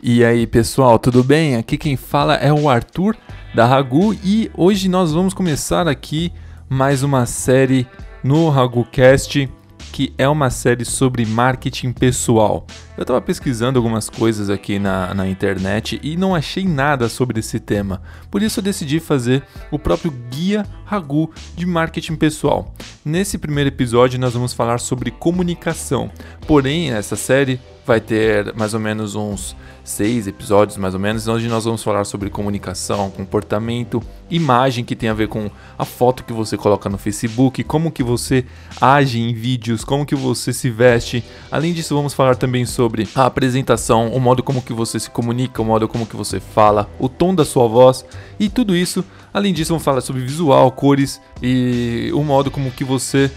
E aí pessoal, tudo bem? Aqui quem fala é o Arthur da Ragoo e hoje nós vamos começar aqui mais uma série no RagooCast, que é uma série sobre marketing pessoal. Eu estava pesquisando algumas coisas aqui na internet e não achei nada sobre esse tema, por isso eu decidi fazer o próprio Guia Ragoo de Marketing Pessoal. Nesse primeiro episódio nós vamos falar sobre comunicação, porém essa série vai ter mais ou menos uns 6 episódios, mais ou menos, onde nós vamos falar sobre comunicação, comportamento, imagem, que tem a ver com a foto que você coloca no Facebook, como que você age em vídeos, como que você se veste. Além disso, vamos falar também sobre a apresentação, o modo como que você se comunica, o modo como que você fala, o tom da sua voz e tudo isso. Além disso, vamos falar sobre visual, cores e o modo como que você...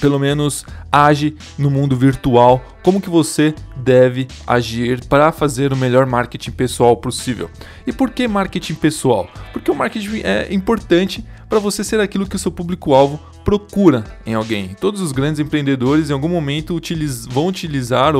pelo menos age no mundo virtual, como que você deve agir para fazer o melhor marketing pessoal possível. E por que marketing pessoal? Porque o marketing é importante para você ser aquilo que o seu público-alvo procura em alguém. Todos os grandes empreendedores em algum momento utilizaram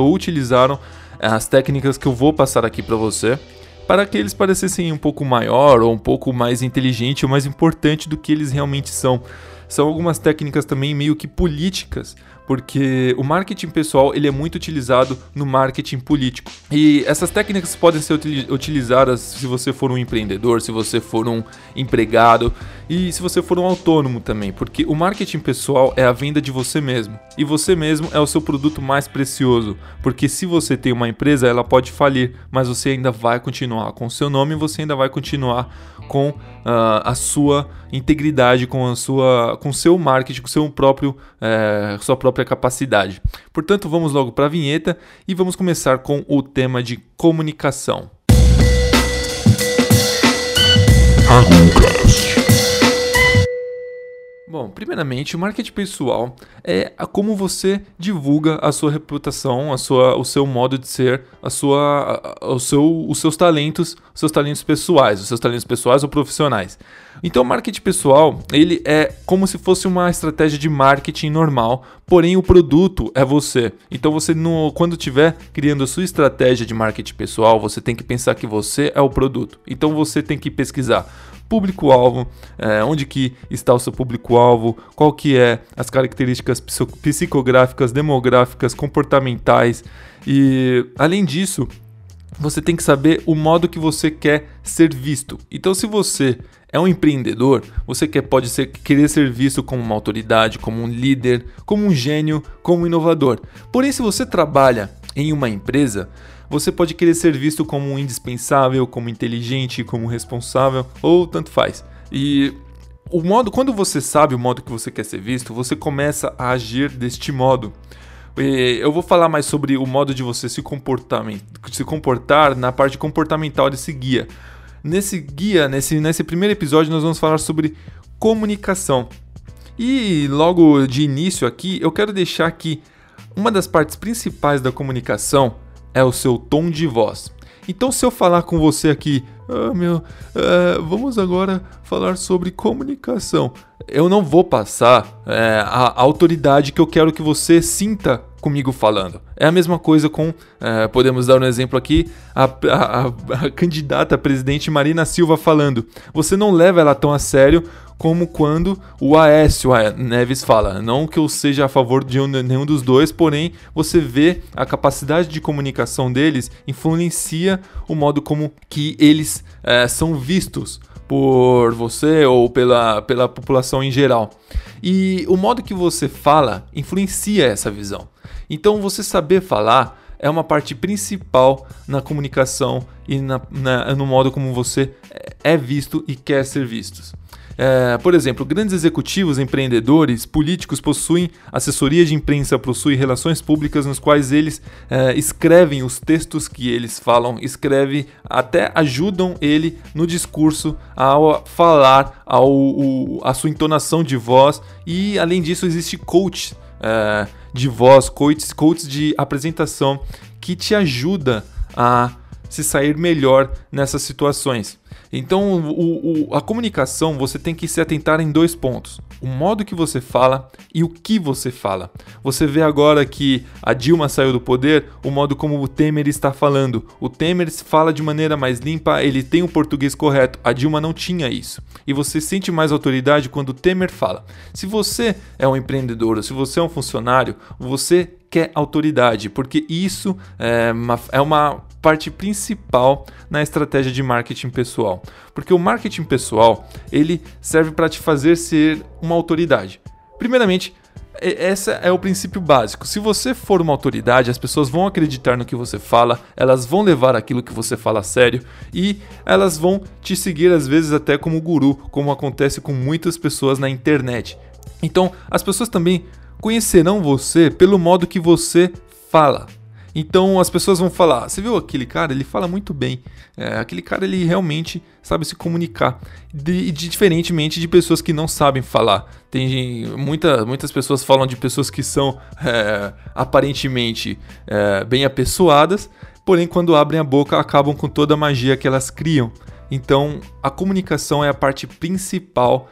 as técnicas que eu vou passar aqui para você, para que eles parecessem um pouco maior ou um pouco mais inteligente ou mais importante do que eles realmente são. São algumas técnicas também meio que políticas, porque o marketing pessoal ele é muito utilizado no marketing político. E essas técnicas podem ser utilizadas se você for um empreendedor, se você for um empregado e se você for um autônomo também, porque o marketing pessoal é a venda de você mesmo. E você mesmo é o seu produto mais precioso, porque se você tem uma empresa, ela pode falir, mas você ainda vai continuar com o seu nome, você ainda vai continuar com a sua integridade, com o seu marketing, com sua própria capacidade. Portanto, vamos logo para a vinheta e vamos começar com o tema de comunicação. Bom, primeiramente, o marketing pessoal é como você divulga a sua reputação, o seu modo de ser, os seus talentos pessoais, ou profissionais. Então, o marketing pessoal ele é como se fosse uma estratégia de marketing normal, porém o produto é você. Então, você quando estiver criando a sua estratégia de marketing pessoal, você tem que pensar que você é o produto. Então, você tem que pesquisar público-alvo, onde que está o seu público-alvo, qual que é as características psicográficas, demográficas, comportamentais e, além disso, você tem que saber o modo que você quer ser visto. Então, se você é um empreendedor, você pode querer ser visto como uma autoridade, como um líder, como um gênio, como um inovador. Porém, se você trabalha em uma empresa, você pode querer ser visto como um indispensável, como inteligente, como responsável, ou tanto faz. E quando você sabe o modo que você quer ser visto, você começa a agir deste modo. E eu vou falar mais sobre o modo de você se comportar na parte comportamental desse guia. Nesse primeiro episódio, nós vamos falar sobre comunicação. E logo de início aqui, eu quero deixar que uma das partes principais da comunicação é o seu tom de voz. Então, se eu falar com você aqui, vamos agora falar sobre comunicação, eu não vou passar a autoridade que eu quero que você sinta comigo falando. É a mesma coisa com, podemos dar um exemplo aqui, a candidata a presidente Marina Silva falando. Você não leva ela tão a sério como quando o Aécio Neves fala. Não que eu seja a favor de nenhum dos dois, porém você vê a capacidade de comunicação deles influencia o modo como que eles são vistos por você ou pela população em geral. E o modo que você fala influencia essa visão. Então você saber falar é uma parte principal na comunicação e no modo como você é visto e quer ser visto. Por exemplo, grandes executivos, empreendedores, políticos possuem assessoria de imprensa, possuem relações públicas nos quais eles escrevem os textos que eles falam, até ajudam ele no discurso ao falar, a sua entonação de voz. E além disso existe coach de voz, coach de apresentação que te ajuda a se sair melhor nessas situações. Então, a comunicação você tem que se atentar em dois pontos. o modo que você fala e o que você fala. Você vê agora que a Dilma saiu do poder, o modo como o Temer está falando. O Temer fala de maneira mais limpa, ele tem o português correto. A Dilma não tinha isso. E você sente mais autoridade quando o Temer fala. Se você é um empreendedor, se você é um funcionário, você quer autoridade, porque isso é uma parte principal na estratégia de marketing pessoal. Porque o marketing pessoal, ele serve para te fazer ser uma autoridade. Primeiramente, esse é o princípio básico. Se você for uma autoridade, as pessoas vão acreditar no que você fala, elas vão levar aquilo que você fala a sério e elas vão te seguir às vezes até como guru, como acontece com muitas pessoas na internet. Então, as pessoas também conhecerão você pelo modo que você fala. Então as pessoas vão falar, você viu aquele cara? Ele fala muito bem. Aquele cara ele realmente sabe se comunicar. Diferentemente de pessoas que não sabem falar. Tem muitas pessoas falam de pessoas que são aparentemente bem apessoadas, porém quando abrem a boca acabam com toda a magia que elas criam. Então a comunicação é a parte principal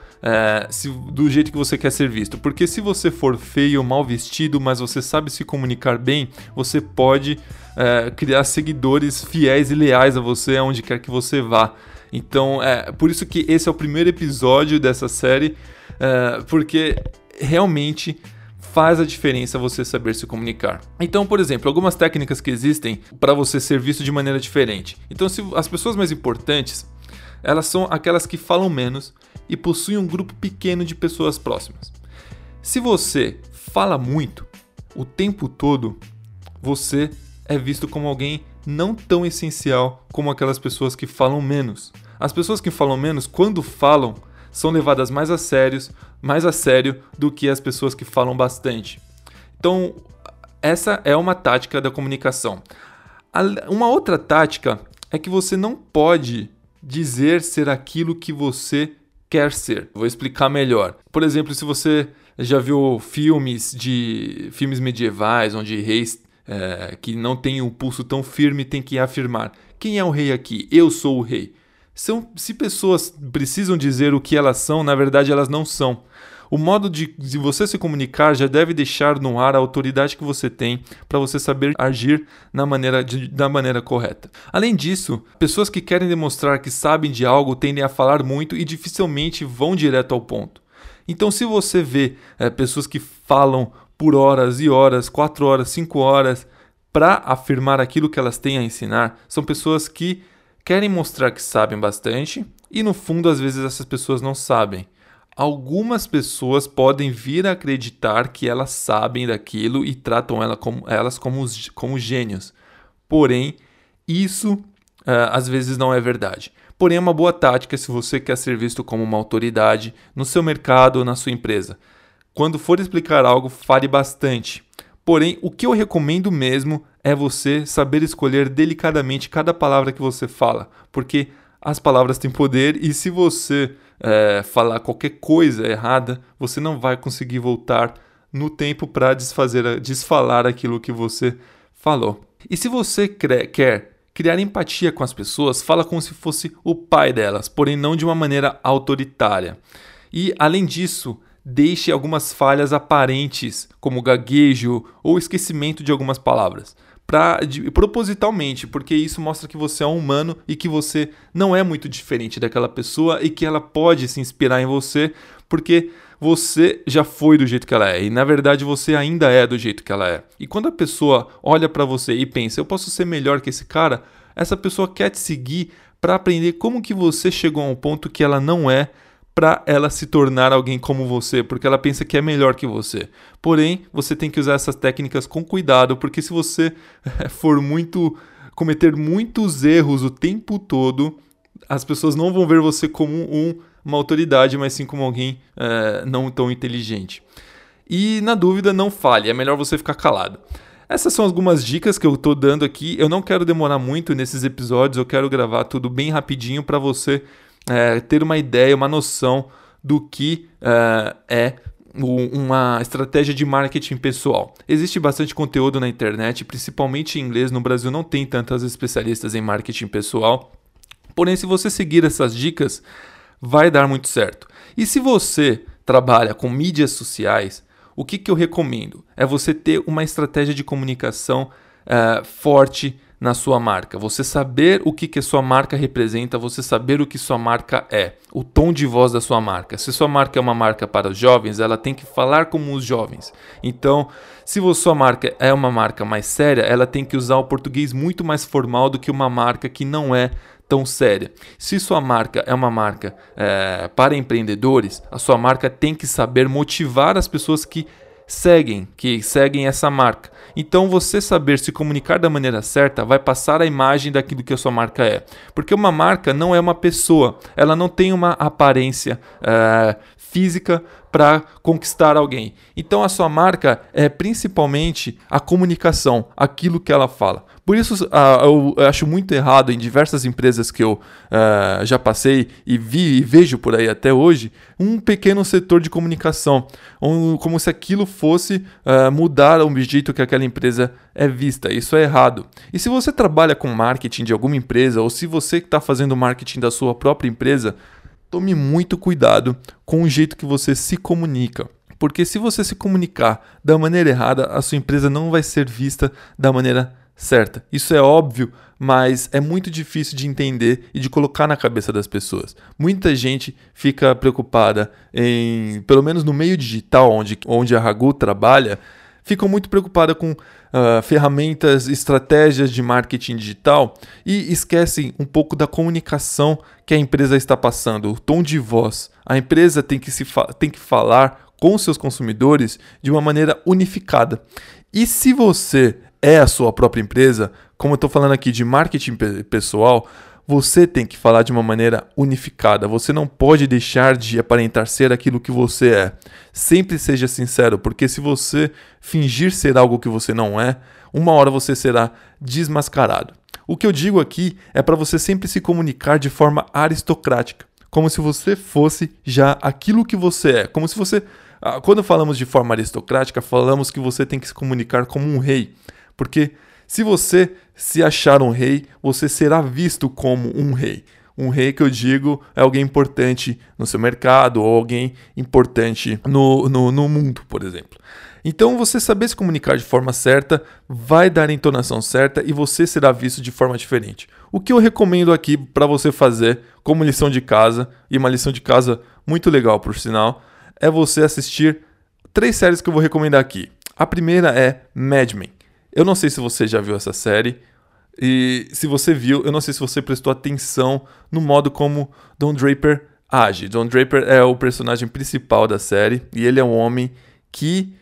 do jeito que você quer ser visto. Porque se você for feio, mal vestido, mas você sabe se comunicar bem, você pode criar seguidores fiéis e leais a você aonde quer que você vá. Então é por isso que esse é o primeiro episódio dessa série, porque realmente faz a diferença você saber se comunicar. Então, por exemplo, algumas técnicas que existem para você ser visto de maneira diferente. Então, se as pessoas mais importantes, elas são aquelas que falam menos e possuem um grupo pequeno de pessoas próximas. Se você fala muito, o tempo todo, você é visto como alguém não tão essencial como aquelas pessoas que falam menos. As pessoas que falam menos, quando falam, são levadas mais a sério do que as pessoas que falam bastante. Então, essa é uma tática da comunicação. Uma outra tática é que você não pode dizer ser aquilo que você quer ser. Vou explicar melhor. Por exemplo, se você já viu filmes medievais, onde reis que não têm um pulso tão firme têm que afirmar: quem é o rei aqui? Eu sou o rei. Se pessoas precisam dizer o que elas são, na verdade elas não são. O modo de você se comunicar já deve deixar no ar a autoridade que você tem para você saber agir da maneira correta. Além disso, pessoas que querem demonstrar que sabem de algo tendem a falar muito e dificilmente vão direto ao ponto. Então, se você vê pessoas que falam por horas e horas, 4 horas, 5 horas, para afirmar aquilo que elas têm a ensinar, são pessoas que querem mostrar que sabem bastante e, no fundo, às vezes essas pessoas não sabem. Algumas pessoas podem vir a acreditar que elas sabem daquilo e tratam elas como gênios. Porém, isso às vezes não é verdade. Porém, é uma boa tática se você quer ser visto como uma autoridade no seu mercado ou na sua empresa. Quando for explicar algo, fale bastante. Porém, o que eu recomendo mesmo é você saber escolher delicadamente cada palavra que você fala, porque as palavras têm poder e se você falar qualquer coisa errada, você não vai conseguir voltar no tempo para desfalar aquilo que você falou. E se você quer criar empatia com as pessoas, fala como se fosse o pai delas, porém não de uma maneira autoritária. E além disso, deixe algumas falhas aparentes, como gaguejo ou esquecimento de algumas palavras. Propositalmente, porque isso mostra que você é um humano e que você não é muito diferente daquela pessoa e que ela pode se inspirar em você, porque você já foi do jeito que ela é e, na verdade, você ainda é do jeito que ela é. E quando a pessoa olha para você e pensa, eu posso ser melhor que esse cara, essa pessoa quer te seguir para aprender como que você chegou a um ponto que ela não é, para ela se tornar alguém como você, porque ela pensa que é melhor que você. Porém, você tem que usar essas técnicas com cuidado, porque se você for cometer muitos erros o tempo todo, as pessoas não vão ver você como uma autoridade, mas sim como alguém não tão inteligente. E na dúvida, não fale, é melhor você ficar calado. Essas são algumas dicas que eu estou dando aqui. Eu não quero demorar muito nesses episódios, eu quero gravar tudo bem rapidinho para você ter uma ideia, uma noção do que é uma estratégia de marketing pessoal. Existe bastante conteúdo na internet, principalmente em inglês. No Brasil não tem tantas especialistas em marketing pessoal. Porém, se você seguir essas dicas, vai dar muito certo. E se você trabalha com mídias sociais, o que eu recomendo? É você ter uma estratégia de comunicação forte na sua marca. Você saber o que a sua marca representa, você saber o que sua marca é, o tom de voz da sua marca. Se sua marca é uma marca para os jovens, ela tem que falar como os jovens. Então, se sua marca é uma marca mais séria, ela tem que usar o português muito mais formal do que uma marca que não é tão séria. Se sua marca é uma marca para empreendedores, a sua marca tem que saber motivar as pessoas que seguem essa marca. Então, você saber se comunicar da maneira certa vai passar a imagem daquilo que a sua marca é. Porque uma marca não é uma pessoa, ela não tem uma aparência física para conquistar alguém. Então, a sua marca é principalmente a comunicação, aquilo que ela fala. Por isso, eu acho muito errado em diversas empresas que eu já passei e vi e vejo por aí até hoje, um pequeno setor de comunicação, como se aquilo fosse mudar o jeito que aquela empresa é vista. Isso é errado. E se você trabalha com marketing de alguma empresa, ou se você está fazendo marketing da sua própria empresa, tome muito cuidado com o jeito que você se comunica. Porque se você se comunicar da maneira errada, a sua empresa não vai ser vista da maneira certa. Isso é óbvio, mas é muito difícil de entender e de colocar na cabeça das pessoas. Muita gente fica preocupada em, pelo menos no meio digital onde a Ragoo trabalha, ficam muito preocupadas com ferramentas, estratégias de marketing digital e esquecem um pouco da comunicação que a empresa está passando, o tom de voz. A empresa tem que falar com seus consumidores de uma maneira unificada. E se você é a sua própria empresa, como eu estou falando aqui de marketing pessoal, você tem que falar de uma maneira unificada. Você não pode deixar de aparentar ser aquilo que você é. Sempre seja sincero, porque se você fingir ser algo que você não é, uma hora você será desmascarado. O que eu digo aqui é para você sempre se comunicar de forma aristocrática, como se você fosse já aquilo que você é, como se você... Quando falamos de forma aristocrática, falamos que você tem que se comunicar como um rei, porque se você se achar um rei, você será visto como um rei. Um rei que eu digo é alguém importante no seu mercado ou alguém importante no mundo, por exemplo. Então, você saber se comunicar de forma certa vai dar a entonação certa e você será visto de forma diferente. O que eu recomendo aqui para você fazer como lição de casa, e uma lição de casa muito legal, por sinal, é você assistir 3 séries que eu vou recomendar aqui. A primeira é Mad Men. Eu não sei se você já viu essa série, e se você viu, eu não sei se você prestou atenção no modo como Don Draper age. Don Draper é o personagem principal da série, e ele é um homem que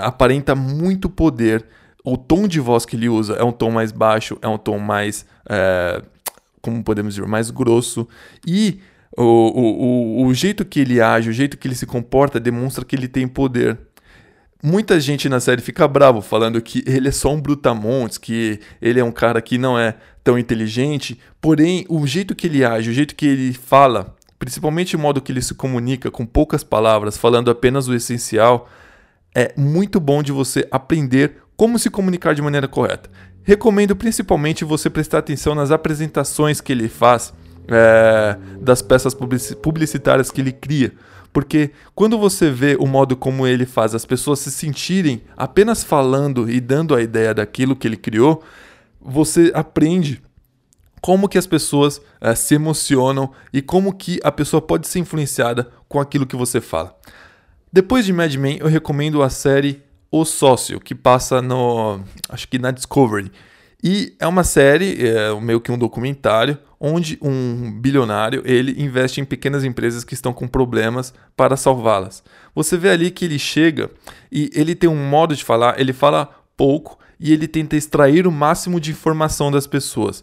aparenta muito poder. O tom de voz que ele usa é um tom mais baixo, é um tom mais, como podemos dizer, mais grosso, e o jeito que ele age, o jeito que ele se comporta demonstra que ele tem poder. Muita gente na série fica bravo falando que ele é só um brutamontes, que ele é um cara que não é tão inteligente, porém o jeito que ele age, o jeito que ele fala, principalmente o modo que ele se comunica com poucas palavras, falando apenas o essencial, é muito bom de você aprender como se comunicar de maneira correta. Recomendo principalmente você prestar atenção nas apresentações que ele faz, das peças publicitárias que ele cria. Porque quando você vê o modo como ele faz as pessoas se sentirem apenas falando e dando a ideia daquilo que ele criou, você aprende como que as pessoas se emocionam e como que a pessoa pode ser influenciada com aquilo que você fala. Depois de Mad Men, eu recomendo a série O Sócio, que passa acho que na Discovery. E é uma série, meio que um documentário, onde um bilionário ele investe em pequenas empresas que estão com problemas para salvá-las. Você vê ali que ele chega e ele tem um modo de falar, ele fala pouco e ele tenta extrair o máximo de informação das pessoas.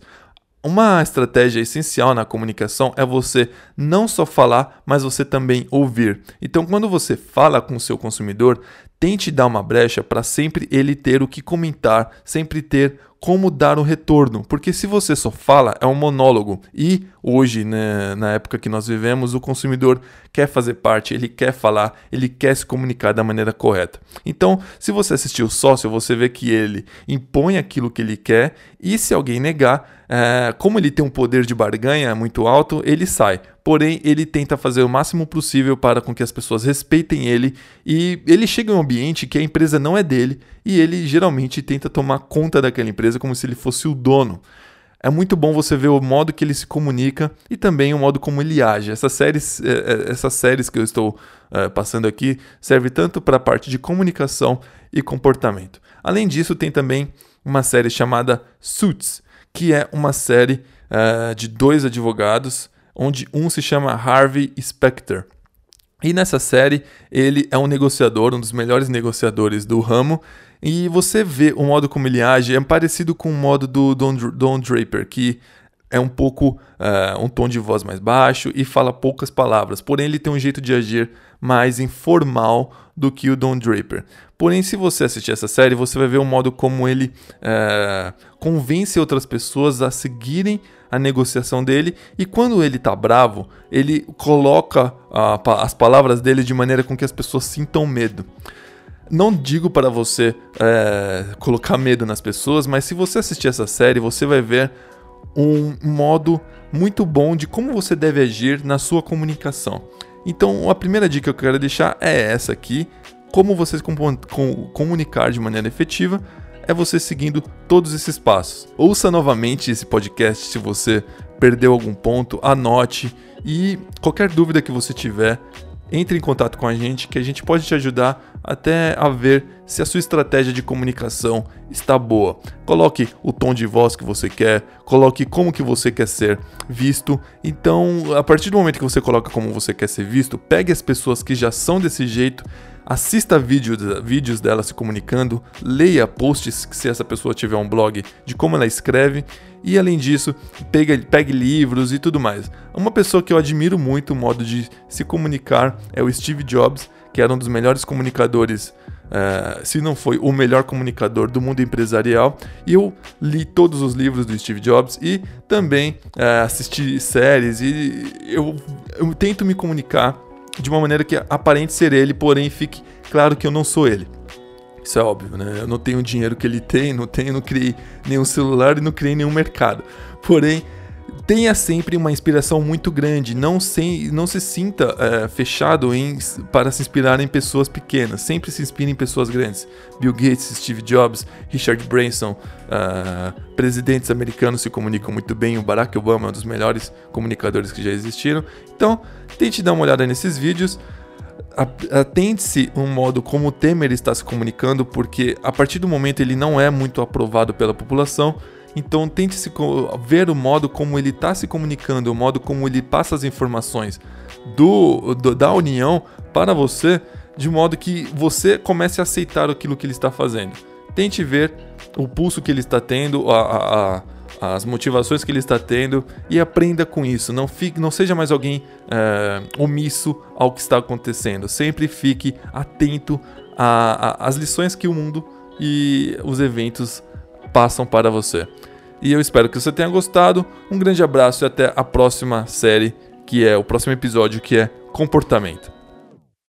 Uma estratégia essencial na comunicação é você não só falar, mas você também ouvir. Então, quando você fala com o seu consumidor, tente dar uma brecha para sempre ele ter o que comentar, sempre ter como dar um retorno, porque se você só fala, é um monólogo. E hoje, né, na época que nós vivemos, o consumidor quer fazer parte, ele quer falar, ele quer se comunicar da maneira correta. Então, se você assistir O Sócio, você vê que ele impõe aquilo que ele quer e se alguém negar, como ele tem um poder de barganha muito alto, ele sai. Porém, ele tenta fazer o máximo possível para com que as pessoas respeitem ele, e ele chega em um ambiente que a empresa não é dele e ele geralmente tenta tomar conta daquela empresa como se ele fosse o dono. É muito bom você ver o modo que ele se comunica e também o modo como ele age. Essas séries que eu estou passando aqui servem tanto para a parte de comunicação e comportamento. Além disso, tem também uma série chamada Suits, que é uma série de dois advogados, onde um se chama Harvey Specter. E nessa série ele é um negociador, um dos melhores negociadores do ramo, e você vê o modo como ele age, é parecido com o modo do Don Draper, que é um pouco um tom de voz mais baixo e fala poucas palavras, porém ele tem um jeito de agir mais informal do que o Don Draper. Porém, se você assistir essa série, você vai ver o modo como ele convence outras pessoas a seguirem a negociação dele, e quando ele tá bravo, ele coloca as palavras dele de maneira com que as pessoas sintam medo. Não digo para você colocar medo nas pessoas, mas se você assistir essa série, você vai ver um modo muito bom de como você deve agir na sua comunicação. Então, a primeira dica que eu quero deixar é essa aqui: como você se comunicar de maneira efetiva é você seguindo todos esses passos. Ouça novamente esse podcast se você perdeu algum ponto, anote, e qualquer dúvida que você tiver, entre em contato com a gente, que a gente pode te ajudar até a ver se a sua estratégia de comunicação está boa. Coloque o tom de voz que você quer, coloque como que você quer ser visto. Então, a partir do momento que você coloca como você quer ser visto, pegue as pessoas que já são desse jeito, assista vídeos dela se comunicando, leia posts se essa pessoa tiver um blog de como ela escreve, e além disso, pegue livros e tudo mais. Uma pessoa que eu admiro muito o modo de se comunicar é o Steve Jobs, que era um dos melhores comunicadores, se não foi o melhor comunicador do mundo empresarial. E eu li todos os livros do Steve Jobs e também assisti séries, e eu tento me comunicar de uma maneira que aparente ser ele, porém fique claro que eu não sou ele. Isso é óbvio, né? Eu não tenho o dinheiro que ele tem, não criei nenhum celular e não criei nenhum mercado. Porém, tenha sempre uma inspiração muito grande, não se sinta fechado para se inspirar em pessoas pequenas, sempre se inspire em pessoas grandes. Bill Gates, Steve Jobs, Richard Branson, presidentes americanos se comunicam muito bem, o Barack Obama é um dos melhores comunicadores que já existiram. Então, tente dar uma olhada nesses vídeos, atente-se um modo como o Temer está se comunicando, porque a partir do momento ele não é muito aprovado pela população. Então tente ver o modo como ele está se comunicando, o modo como ele passa as informações da União para você, de modo que você comece a aceitar aquilo que ele está fazendo. Tente ver o pulso que ele está tendo, as motivações que ele está tendo, e aprenda com isso. Não seja mais alguém omisso ao que está acontecendo. Sempre fique atento às lições que o mundo e os eventos passam para você. E eu espero que você tenha gostado. Um grande abraço e até a próxima série, que é o próximo episódio, que é Comportamento.